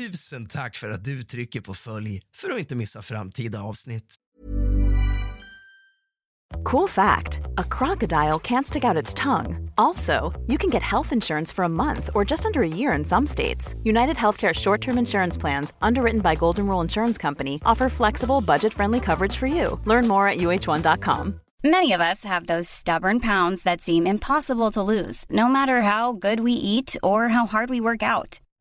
Tusen tack för att du trycker på följ för att inte missa framtida avsnitt. Cool fact, a crocodile can't stick out its tongue. Also, you can get health insurance for a month or just under a year in some states. United Healthcare short-term insurance plans, underwritten by Golden Rule Insurance Company, offer flexible, budget-friendly coverage for you. Learn more at uh1.com. Many of us have those stubborn pounds that seem impossible to lose, no matter how good we eat or how hard we work out.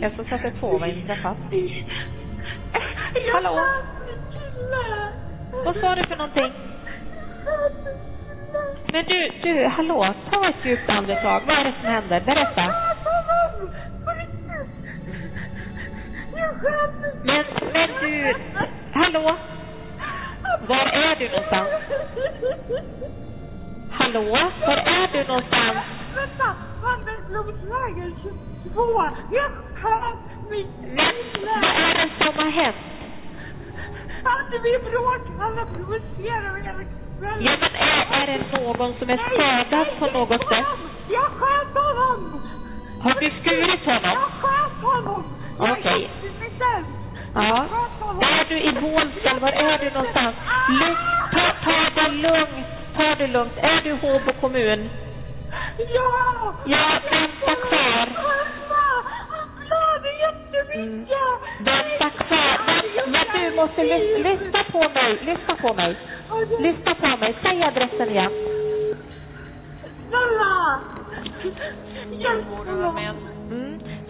Jag ska sätta på vad jag inte träffat. Hallå? Vad sa du för någonting? Men du, hallå, ta ett djupt andetag. Vad är det som händer? Berätta. Men du, hallå? Var är du någonstans? Hallå? Var är du någonstans? Vänta, Mandelblomvägen 22. Jag hör mitt läge. Vad är det som har hänt? Att vi bråkade och provocerade hela kvällen. Ja, men är det någon som är skadad på något sätt? Jag sköt honom. Har du skurit honom? Jag sköt honom. Okej. Ja. Är du i Bålsta? Var är du någonstans? Ta det lugnt. Ta det lugnt. Är du i Håbo kommun? Ja! Ja, vänta kvar. Han blöder jättemycket. Vänta kvar. Men du måste lyssna på mig. Lyssna på mig. Lyssna på mig. Säg adressen igen. Snälla!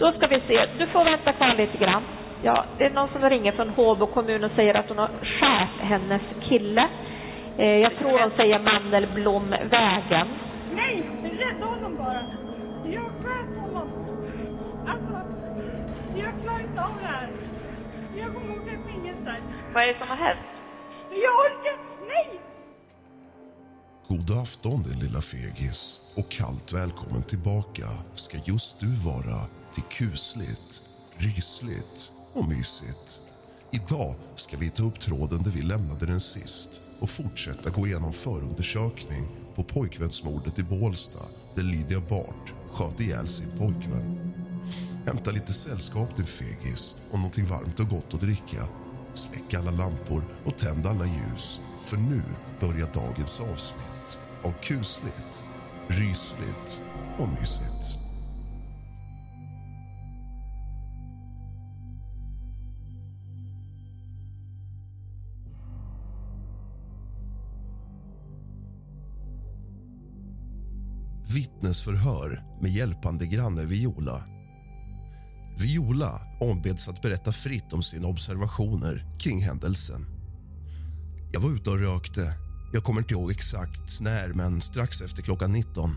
Då ska vi se. Du får vänta kvar lite grann. Ja, det är någon som ringer från Håbo kommun och säger att hon har skärt hennes kille. Jag tror hon säger Mandelblomvägen. Nej, rädda honom bara. Jag skärt honom. Alltså, jag klarar inte av det här. Jag kommer åka i fingret. Vad är det som har hänt? Jag orkar, nej! God afton, din lilla fegis. Och kallt välkommen tillbaka ska just du vara till kusligt, rysligt och mysigt. Idag ska vi ta upp tråden där vi lämnade den sist och fortsätta gå igenom förundersökning på pojkvänsmordet i Bålsta där Lydia Barth sköt ihjäl sin pojkvän. Hämta lite sällskap till fegis och någonting varmt och gott att dricka. Släck alla lampor och tänd alla ljus, för nu börjar dagens avsnitt av kusligt, rysligt och mysigt. Vittnesförhör med hjälpande granne Viola. Viola ombeds att berätta fritt om sina observationer kring händelsen. Jag var ute och rökte. Jag kommer inte ihåg exakt när, men strax efter klockan 19.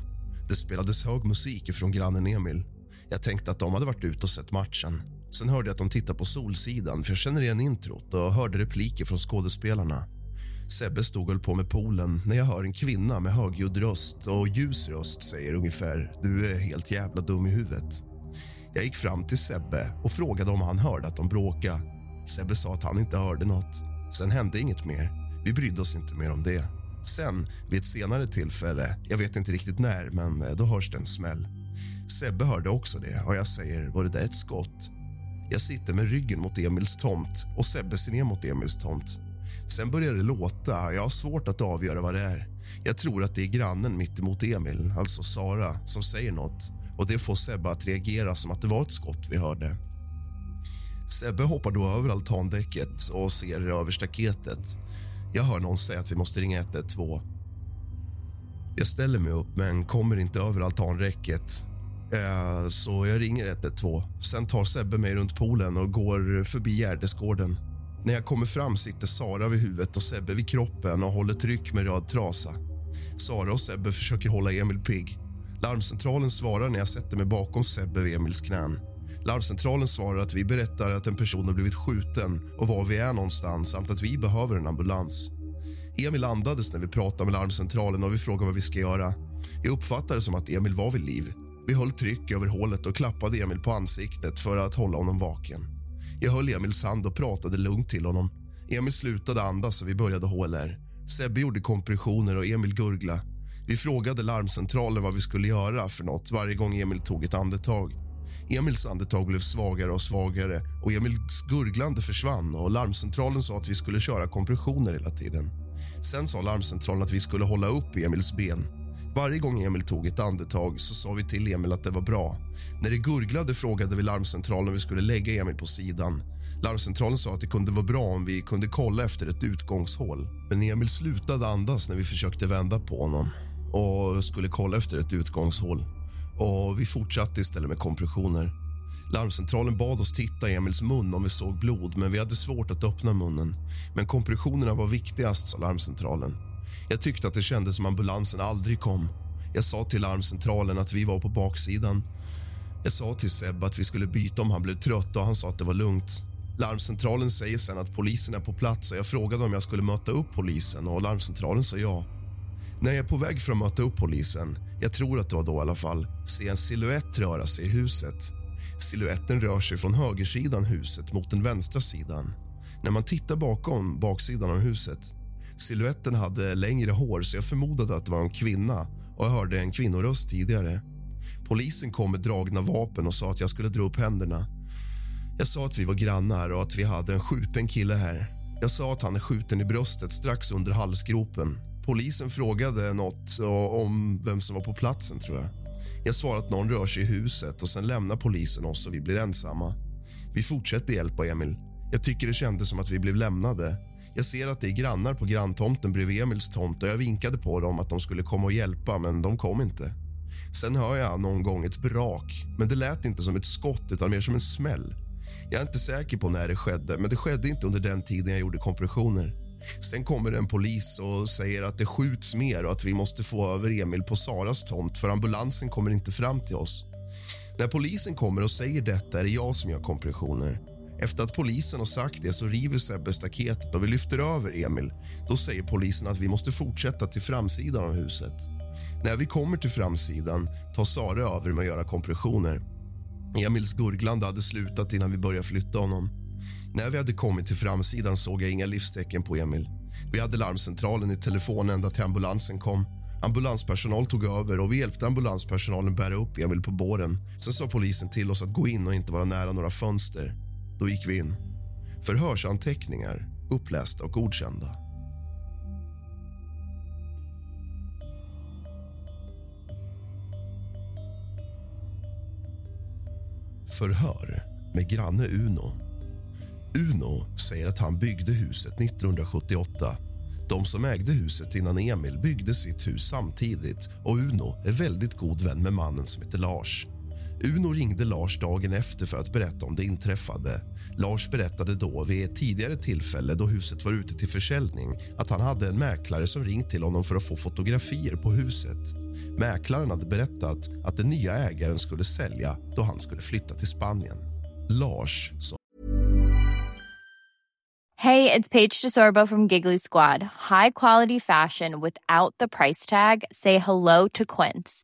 Det spelades hög musik från grannen Emil. Jag tänkte att de hade varit ute och sett matchen. Sen hörde jag att de tittade på Solsidan, för jag känner igen introt och hörde repliker från skådespelarna. Sebbe stod och höll på med poolen när jag hör en kvinna med högljudd röst och ljus röst säger ungefär: du är helt jävla dum i huvudet. Jag gick fram till Sebbe och frågade om han hörde att de bråkade. Sebbe sa att han inte hörde något. Sen hände inget mer. Vi brydde oss inte mer om det. Sen, vid ett senare tillfälle, jag vet inte riktigt när, men då hörs det en smäll. Sebbe hörde också det och jag säger, var det där ett skott? Jag sitter med ryggen mot Emils tomt och Sebbe ser ner mot Emils tomt. Sen börjar det låta, jag har svårt att avgöra vad det är. Jag tror att det är grannen mitt emot Emil, alltså Sara, som säger något. Och det får Sebbe att reagera som att det var ett skott vi hörde. Sebbe hoppar då över altandäcket och ser över staketet. Jag hör någon säga att vi måste ringa 112. Jag ställer mig upp men kommer inte över altanräcket. Så jag ringer 112. Sen tar Sebbe mig runt poolen och går förbi Gärdesgården. När jag kommer fram sitter Sara vid huvudet och Sebbe vid kroppen och håller tryck med röd trasa. Sara och Sebbe försöker hålla Emil pigg. Larmcentralen svarar när jag sätter mig bakom Sebbe vid Emils knän. Larmcentralen svarar att vi berättar att en person har blivit skjuten och var vi är någonstans samt att vi behöver en ambulans. Emil landades när vi pratade med larmcentralen och vi frågade vad vi ska göra. Jag uppfattade det som att Emil var vid liv. Vi höll tryck över hålet och klappade Emil på ansiktet för att hålla honom vaken. Jag höll Emils hand och pratade lugnt till honom. Emil slutade andas och vi började HLR. Sebbe gjorde kompressioner och Emil gurgla. Vi frågade larmcentralen vad vi skulle göra för något varje gång Emil tog ett andetag. Emils andetag blev svagare och svagare och Emils gurglande försvann och larmcentralen sa att vi skulle köra kompressioner hela tiden. Sen sa larmcentralen att vi skulle hålla upp Emils ben. Varje gång Emil tog ett andetag så sa vi till Emil att det var bra. När det gurglade frågade vi larmcentralen om vi skulle lägga Emil på sidan. Larmcentralen sa att det kunde vara bra om vi kunde kolla efter ett utgångshål. Men Emil slutade andas när vi försökte vända på honom och skulle kolla efter ett utgångshål. Och vi fortsatte istället med kompressioner. Larmcentralen bad oss titta i Emils mun om vi såg blod, men vi hade svårt att öppna munnen. Men kompressionerna var viktigast, sa larmcentralen. Jag tyckte att det kändes som ambulansen aldrig kom. Jag sa till larmcentralen att vi var på baksidan. Jag sa till Sebbe att vi skulle byta om han blev trött och han sa att det var lugnt. Larmcentralen säger sen att polisen är på plats och jag frågade om jag skulle möta upp polisen och larmcentralen sa ja. När jag är på väg för att möta upp polisen, jag tror att det var då i alla fall, ser en silhuett röra sig i huset. Silhuetten rör sig från högersidan huset mot den vänstra sidan. När man tittar bakom baksidan av huset, silhuetten hade längre hår så jag förmodade att det var en kvinna och jag hörde en kvinnoröst tidigare. Polisen kom med dragna vapen och sa att jag skulle dra upp händerna. Jag sa att vi var grannar och att vi hade en skjuten kille här. Jag sa att han är skjuten i bröstet strax under halsgropen. Polisen frågade något om vem som var på platsen, tror jag. Jag svarade att någon rör sig i huset och sen lämnar polisen oss och vi blir ensamma. Vi fortsätter hjälpa Emil. Jag tycker det kändes som att vi blev lämnade. Jag ser att det är grannar på granntomten bredvid Emils tomt och jag vinkade på dem att de skulle komma och hjälpa, men de kom inte. Sen hör jag någon gång ett brak, men det lät inte som ett skott utan mer som en smäll. Jag är inte säker på när det skedde, men det skedde inte under den tiden jag gjorde kompressioner. Sen kommer en polis och säger att det skjuts mer och att vi måste få över Emil på Saras tomt för ambulansen kommer inte fram till oss. När polisen kommer och säger detta är det jag som gör kompressioner. Efter att polisen har sagt det så river Sebbe staketet och vi lyfter över Emil. Då säger polisen att vi måste fortsätta till framsidan av huset. När vi kommer till framsidan tar Sara över med att göra kompressioner. Emils gurglande hade slutat innan vi började flytta honom. När vi hade kommit till framsidan såg jag inga livstecken på Emil. Vi hade larmcentralen i telefon ända till ambulansen kom. Ambulanspersonal tog över och vi hjälpte ambulanspersonalen bära upp Emil på båren. Sen sa polisen till oss att gå in och inte vara nära några fönster. Då gick vi in. Förhörsanteckningar, upplästa och godkända. Förhör med granne Uno. Uno säger att han byggde huset 1978. De som ägde huset innan Emil byggde sitt hus samtidigt och Uno är väldigt god vän med mannen som heter Lars. Uno ringde Lars dagen efter för att berätta om det inträffade. Lars berättade då vid ett tidigare tillfälle då huset var ute till försäljning att han hade en mäklare som ringt till honom för att få fotografier på huset. Mäklaren hade berättat att den nya ägaren skulle sälja då han skulle flytta till Spanien. Lars sa: Hey, it's Paige DeSorbo from Giggly Squad. High quality fashion without the price tag. Say hello to Quince.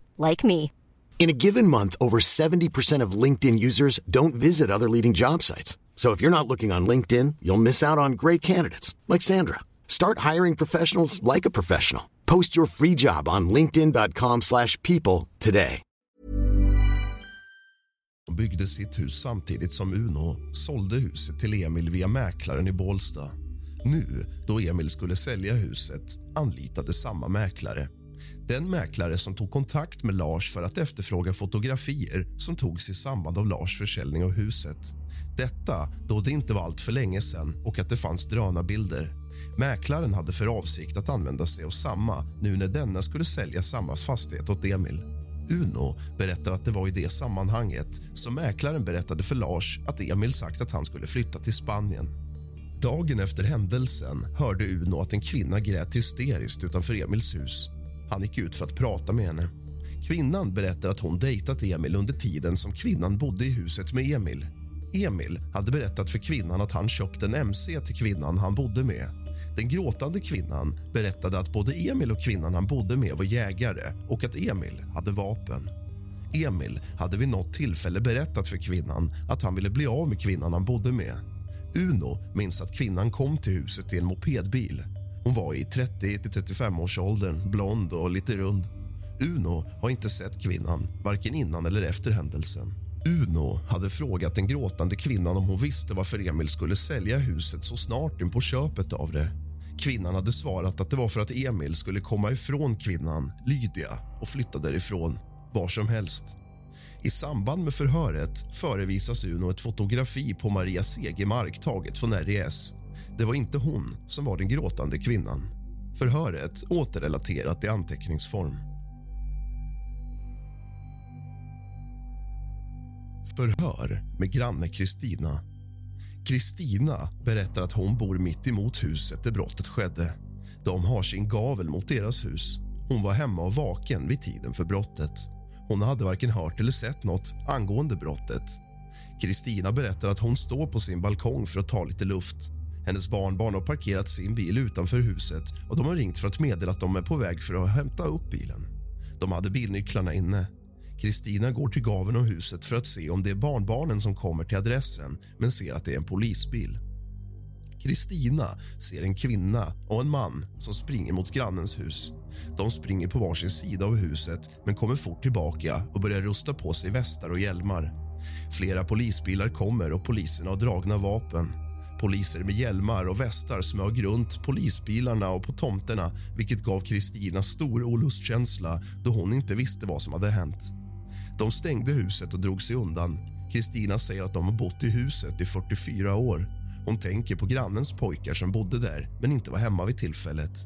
like me. In a given month, over 70% of LinkedIn users don't visit other leading job sites. So if you're not looking on LinkedIn, you'll miss out on great candidates like Sandra. Start hiring professionals like a professional. Post your free job on linkedin.com/people today. Byggde sitt hus samtidigt som Uno sålde huset till Emil via mäklaren i Bålsta. Nu, då Emil skulle sälja huset, anlitade samma mäklare. Den mäklare som tog kontakt med Lars för att efterfråga fotografier som togs i samband av Lars försäljning av huset. Detta då det inte var allt för länge sedan och att det fanns drönarbilder. Mäklaren hade för avsikt att använda sig av samma nu när denna skulle sälja samma fastighet åt Emil. Uno berättar att det var i det sammanhanget som mäklaren berättade för Lars att Emil sagt att han skulle flytta till Spanien. Dagen efter händelsen hörde Uno att en kvinna grät hysteriskt utanför Emils hus. Han gick ut för att prata med henne. Kvinnan berättar att hon dejtat Emil under tiden som kvinnan bodde i huset med Emil. Emil hade berättat för kvinnan att han köpte en MC till kvinnan han bodde med. Den gråtande kvinnan berättade att både Emil och kvinnan han bodde med var jägare och att Emil hade vapen. Emil hade vid något tillfälle berättat för kvinnan att han ville bli av med kvinnan han bodde med. Uno minns att kvinnan kom till huset i en mopedbil. Hon var i 30-35 års åldern, blond och lite rund. Uno har inte sett kvinnan, varken innan eller efter händelsen. Uno hade frågat den gråtande kvinnan om hon visste varför Emil skulle sälja huset så snart in på köpet av det. Kvinnan hade svarat att det var för att Emil skulle komma ifrån kvinnan, Lydia, och flytta därifrån, var som helst. I samband med förhöret förevisas Uno ett fotografi på Maria Segermark taget från RIS. Det var inte hon som var den gråtande kvinnan. Förhöret återrelaterat i anteckningsform. Förhör med granne Kristina. Kristina berättar att hon bor mitt emot huset där brottet skedde. De har sin gavel mot deras hus. Hon var hemma och vaken vid tiden för brottet. Hon hade varken hört eller sett något angående brottet. Kristina berättar att hon står på sin balkong för att ta lite luft. Hennes barnbarn har parkerat sin bil utanför huset och de har ringt för att meddela att de är på väg för att hämta upp bilen. De hade bilnycklarna inne. Kristina går till gaven av huset för att se om det är barnbarnen som kommer till adressen, men ser att det är en polisbil. Kristina ser en kvinna och en man som springer mot grannens hus. De springer på varsin sida av huset men kommer fort tillbaka och börjar rusta på sig västar och hjälmar. Flera polisbilar kommer och poliserna har dragna vapen. Poliser med hjälmar och västar smög runt polisbilarna och på tomterna, vilket gav Kristina stor olustkänsla då hon inte visste vad som hade hänt. De stängde huset och drog sig undan. Kristina säger att de har bott i huset i 44 år. Hon tänker på grannens pojkar som bodde där men inte var hemma vid tillfället.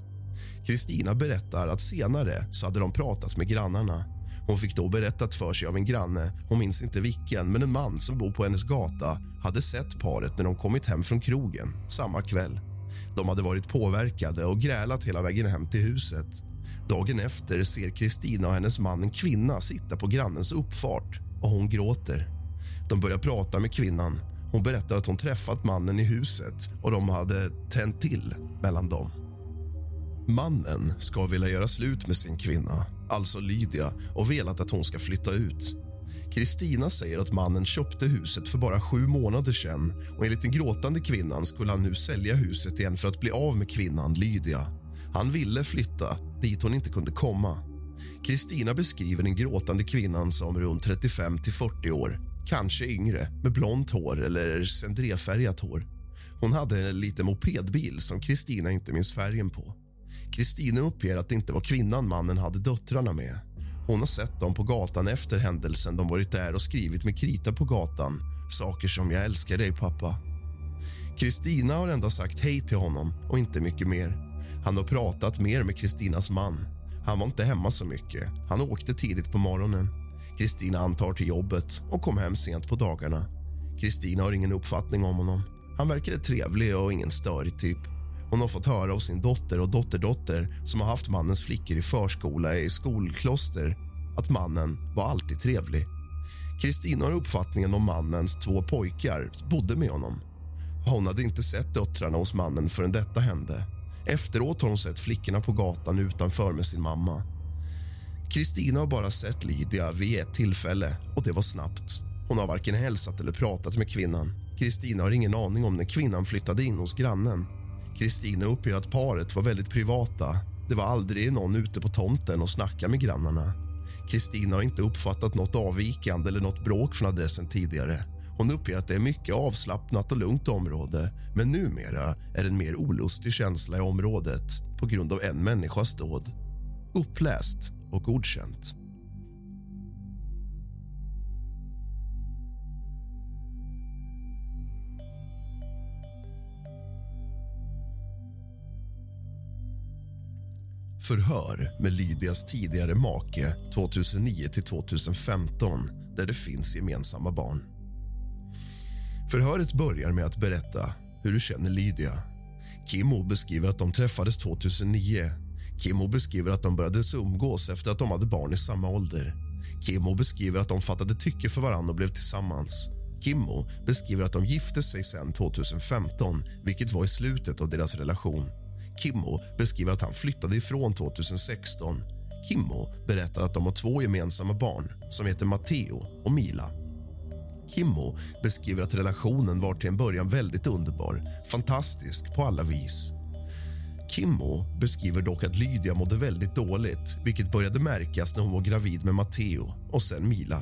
Kristina berättar att senare så hade de pratat med grannarna. Hon fick då berättat för sig av en granne, hon minns inte vilken, men en man som bor på hennes gata hade sett paret när de kommit hem från krogen samma kväll. De hade varit påverkade och grälat hela vägen hem till huset. Dagen efter ser Kristina och hennes man en kvinna sitta på grannens uppfart och hon gråter. De börjar prata med kvinnan. Hon berättar att hon träffat mannen i huset och de hade tänt till mellan dem. Mannen ska vilja göra slut med sin kvinna, alltså Lydia, och velat att hon ska flytta ut. Kristina säger att mannen köpte huset för bara 7 månader sedan och enligt den gråtande kvinnan skulle han nu sälja huset igen för att bli av med kvinnan Lydia. Han ville flytta dit hon inte kunde komma. Kristina beskriver den gråtande kvinnan som runt 35-40 år, kanske yngre, med blont hår eller cendréfärgat hår. Hon hade en liten mopedbil som Kristina inte minns färgen på. Kristina uppger att det inte var kvinnan mannen hade döttrarna med. Hon har sett dem på gatan efter händelsen. De varit där och skrivit med krita på gatan. Saker som "jag älskar dig, pappa". Kristina har endast sagt hej till honom och inte mycket mer. Han har pratat mer med Kristinas man. Han var inte hemma så mycket. Han åkte tidigt på morgonen. Kristina antar till jobbet och kom hem sent på dagarna. Kristina har ingen uppfattning om honom. Han verkade trevlig och ingen störig typ. Hon har fått höra av sin dotter och dotterdotter som har haft mannens flickor i förskola i skolkloster att mannen var alltid trevlig. Kristina har uppfattningen om mannens två pojkar bodde med honom. Hon hade inte sett döttrarna hos mannen förrän detta hände. Efteråt har hon sett flickorna på gatan utanför med sin mamma. Kristina har bara sett Lydia vid ett tillfälle och det var snabbt. Hon har varken hälsat eller pratat med kvinnan. Kristina har ingen aning om när kvinnan flyttade in hos grannen. Kristina uppger att paret var väldigt privata. Det var aldrig någon ute på tomten och snackade med grannarna. Kristina har inte uppfattat något avvikande eller något bråk från adressen tidigare. Hon uppger att det är mycket avslappnat och lugnt område, men numera är det en mer olustig känsla i området på grund av en människas död. Uppläst och godkänt. Förhör med Lydias tidigare make 2009-2015 där det finns gemensamma barn. Förhöret börjar med att berätta hur du känner Lydia. Kimmo beskriver att de träffades 2009. Kimmo beskriver att de började umgås efter att de hade barn i samma ålder. Kimmo beskriver att de fattade tycke för varandra och blev tillsammans. Kimmo beskriver att de gifte sig sedan 2015, vilket var i slutet av deras relation. Kimmo beskriver att han flyttade ifrån 2016. Kimmo berättar att de har två gemensamma barn som heter Matteo och Mila. Kimmo beskriver att relationen var till en början väldigt underbar, fantastisk på alla vis. Kimmo beskriver dock att Lydia mådde väldigt dåligt, vilket började märkas när hon var gravid med Matteo och sen Mila.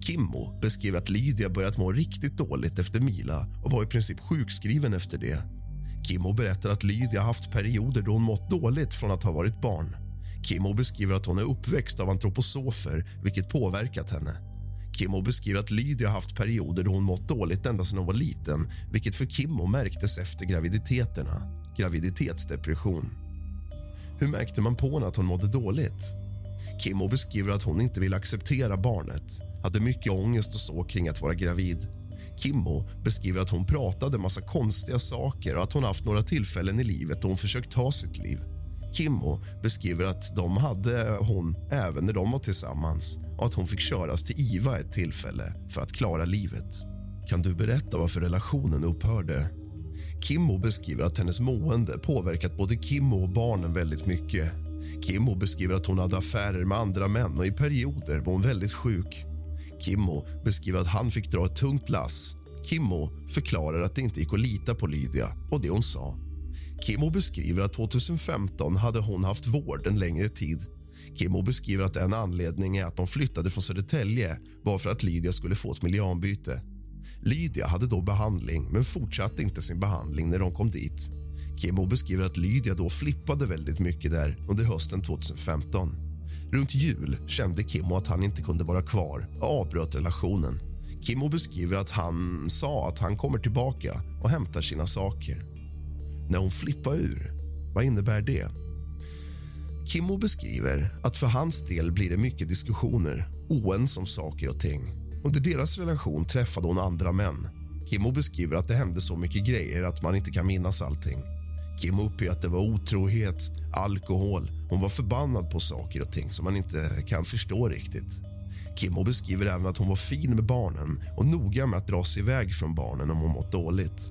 Kimmo beskriver att Lydia börjat må riktigt dåligt efter Mila och var i princip sjukskriven efter det. Kimmo berättar att Lydia haft perioder då hon mått dåligt från att ha varit barn. Kimmo beskriver att hon är uppväxt av antroposofer, vilket påverkat henne. Kimmo beskriver att Lydia haft perioder då hon mått dåligt ända sedan hon var liten, vilket för Kimmo märktes efter graviditeterna. Graviditetsdepression. Hur märkte man på att hon mådde dåligt? Kimmo beskriver att hon inte vill acceptera barnet, hade mycket ångest och så kring att vara gravid. Kimmo beskriver att hon pratade massa konstiga saker och att hon haft några tillfällen i livet då hon försökt ta sitt liv. Kimmo beskriver att de hade hon även när de var tillsammans och att hon fick köras till IVA ett tillfälle för att klara livet. Kan du berätta varför relationen upphörde? Kimmo beskriver att hennes mående påverkat både Kimmo och barnen väldigt mycket. Kimmo beskriver att hon hade affärer med andra män och i perioder var hon väldigt sjuk. Kimmo beskriver att han fick dra ett tungt lass. Kimmo förklarar att det inte gick att lita på Lydia och det hon sa. Kimmo beskriver att 2015 hade hon haft vård en längre tid. Kimmo beskriver att en anledning är att de flyttade från Södertälje var för att Lydia skulle få ett miljöombyte. Lydia hade då behandling men fortsatte inte sin behandling när de kom dit. Kimmo beskriver att Lydia då flippade väldigt mycket där under hösten 2015. Runt jul kände Kimmo att han inte kunde vara kvar och avbröt relationen. Kimmo beskriver att han sa att han kommer tillbaka och hämtar sina saker. När hon flippar ur, vad innebär det? Kimmo beskriver att för hans del blir det mycket diskussioner, oens om saker och ting. Under deras relation träffade hon andra män. Kimmo beskriver att det hände så mycket grejer att man inte kan minnas allting. Kimmo uppger att det var otrohet, alkohol. Hon var förbannad på saker och ting som man inte kan förstå riktigt. Kimmo beskriver även att hon var fin med barnen och noga med att dra sig iväg från barnen om hon mått dåligt.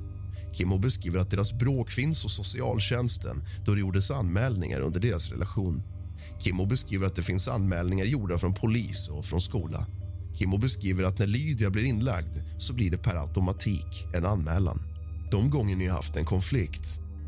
Kimmo beskriver att deras bråk finns hos socialtjänsten då det gjordes anmälningar under deras relation. Kimmo beskriver att det finns anmälningar gjorda från polis och från skola. Kimmo beskriver att när Lydia blir inlagd så blir det per automatik en anmälan. De gånger ni har haft en konflikt,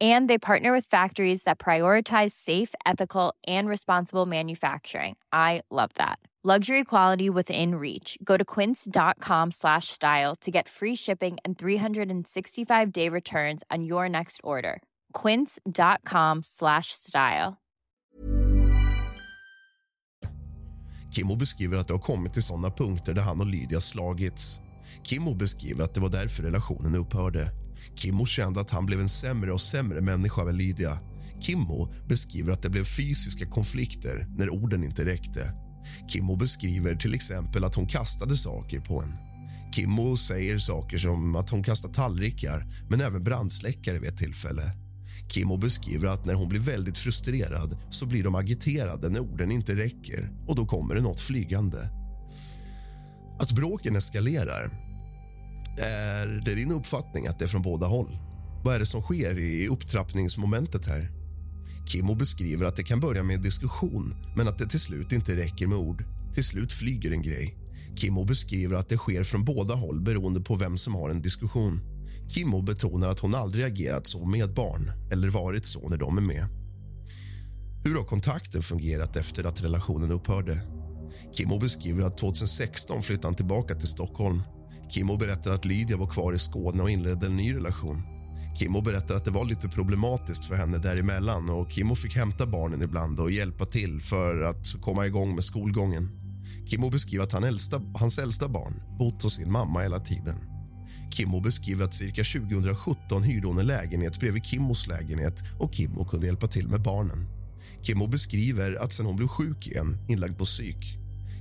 And they partner with factories that prioritize safe, ethical, and responsible manufacturing. I love that. Luxury quality within reach. Go to quince.com/style to get free shipping and 365-day returns on your next order. Quince.com/style. Kimmo beskriver att det har kommit till sådana punkter där han och Lydia slagits. Kimmo beskriver att det var därför relationen upphörde. Kimmo kände att han blev en sämre och sämre människa med Lydia. Kimmo beskriver att det blev fysiska konflikter när orden inte räckte. Kimmo beskriver till exempel att hon kastade saker på en. Kimmo säger saker som att hon kastade tallrikar, men även brandsläckare vid ett tillfälle. Kimmo beskriver att när hon blir väldigt frustrerad så blir de agiterade när orden inte räcker, och då kommer det något flygande. Att bråken eskalerar. Är det din uppfattning att det är från båda håll? Vad är det som sker i upptrappningsmomentet här? Kimmo beskriver att det kan börja med en diskussion, men att det till slut inte räcker med ord. Till slut flyger en grej. Kimmo beskriver att det sker från båda håll beroende på vem som har en diskussion. Kimmo betonar att hon aldrig agerat så med barn eller varit så när de är med. Hur har kontakten fungerat efter att relationen upphörde? Kimmo beskriver att 2016 flyttade han tillbaka till Stockholm. Kimmo berättar att Lydia var kvar i Skåne och inledde en ny relation. Kimmo berättar att det var lite problematiskt för henne däremellan, och Kimmo fick hämta barnen ibland och hjälpa till för att komma igång med skolgången. Kimmo beskriver att hans äldsta barn bott hos sin mamma hela tiden. Kimmo beskriver att cirka 2017 hyrde hon en lägenhet bredvid Kimmos lägenhet, och Kimmo kunde hjälpa till med barnen. Kimmo beskriver att sen hon blev sjuk igen, inlagd på psyk.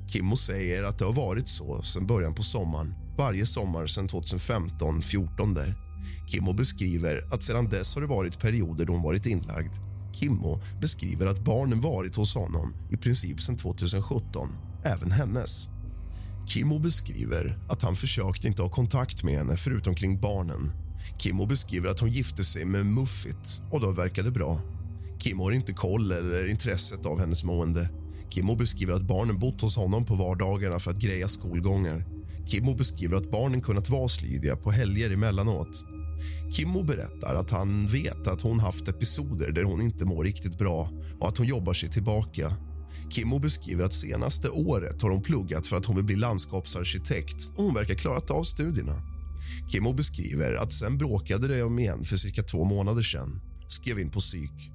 Kimmo säger att det har varit så sedan början på sommaren. Varje sommar sedan 2015-14 där. Kimmo beskriver att sedan dess har det varit perioder då hon varit inlagd. Kimmo beskriver att barnen varit hos honom i princip sedan 2017, även hennes. Kimmo beskriver att han försökte inte ha kontakt med henne förutom kring barnen. Kimmo beskriver att hon gifte sig med Muffit, och då verkade bra. Kimmo har inte koll eller intresset av hennes mående. Kimmo beskriver att barnen bott hos honom på vardagarna för att greja skolgångar. Kimmo beskriver att barnen kunnat vara slidiga på helger emellanåt. Kimmo berättar att han vet att hon haft episoder där hon inte mår riktigt bra, och att hon jobbar sig tillbaka. Kimmo beskriver att senaste året har hon pluggat för att hon vill bli landskapsarkitekt, och hon verkar klarat av studierna. Kimmo beskriver att sen bråkade det om igen för cirka 2 månader sedan. Skrev in på psyk.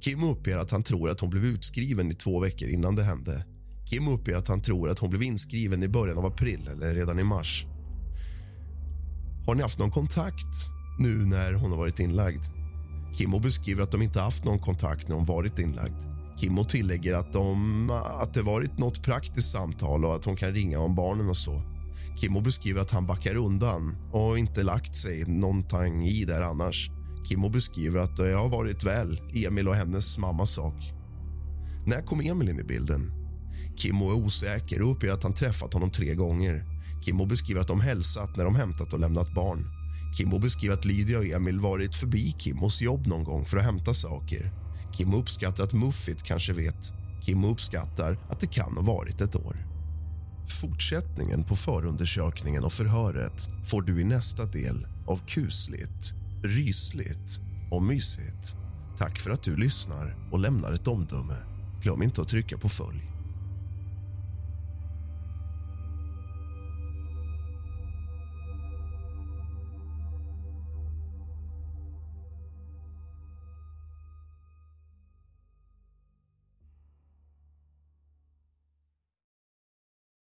Kimmo uppger att han tror att hon blev utskriven i 2 veckor innan det hände. Kimmo uppger att han tror att hon blev inskriven i början av april eller redan i mars. Har ni haft någon kontakt nu när hon har varit inlagd? Kimmo beskriver att de inte haft någon kontakt när hon varit inlagd. Kimmo tillägger att det varit något praktiskt samtal och att hon kan ringa om barnen och så. Kimmo beskriver att han backar undan och inte lagt sig någonting i där annars. Kimmo beskriver att det har varit väl Emil och hennes mammas sak. När kom Emil in i bilden? Kimmo är osäker och uppger att han träffat honom 3 gånger. Kimmo beskriver att de hälsat när de hämtat och lämnat barn. Kimmo beskriver att Lydia och Emil varit förbi Kimmos jobb någon gång för att hämta saker. Kimmo uppskattar att Muffit kanske vet. Kimmo uppskattar att det kan ha varit ett år. Fortsättningen på förundersökningen och förhöret får du i nästa del av Kusligt, rysligt och mysigt. Tack för att du lyssnar och lämnar ett omdöme. Glöm inte att trycka på följ.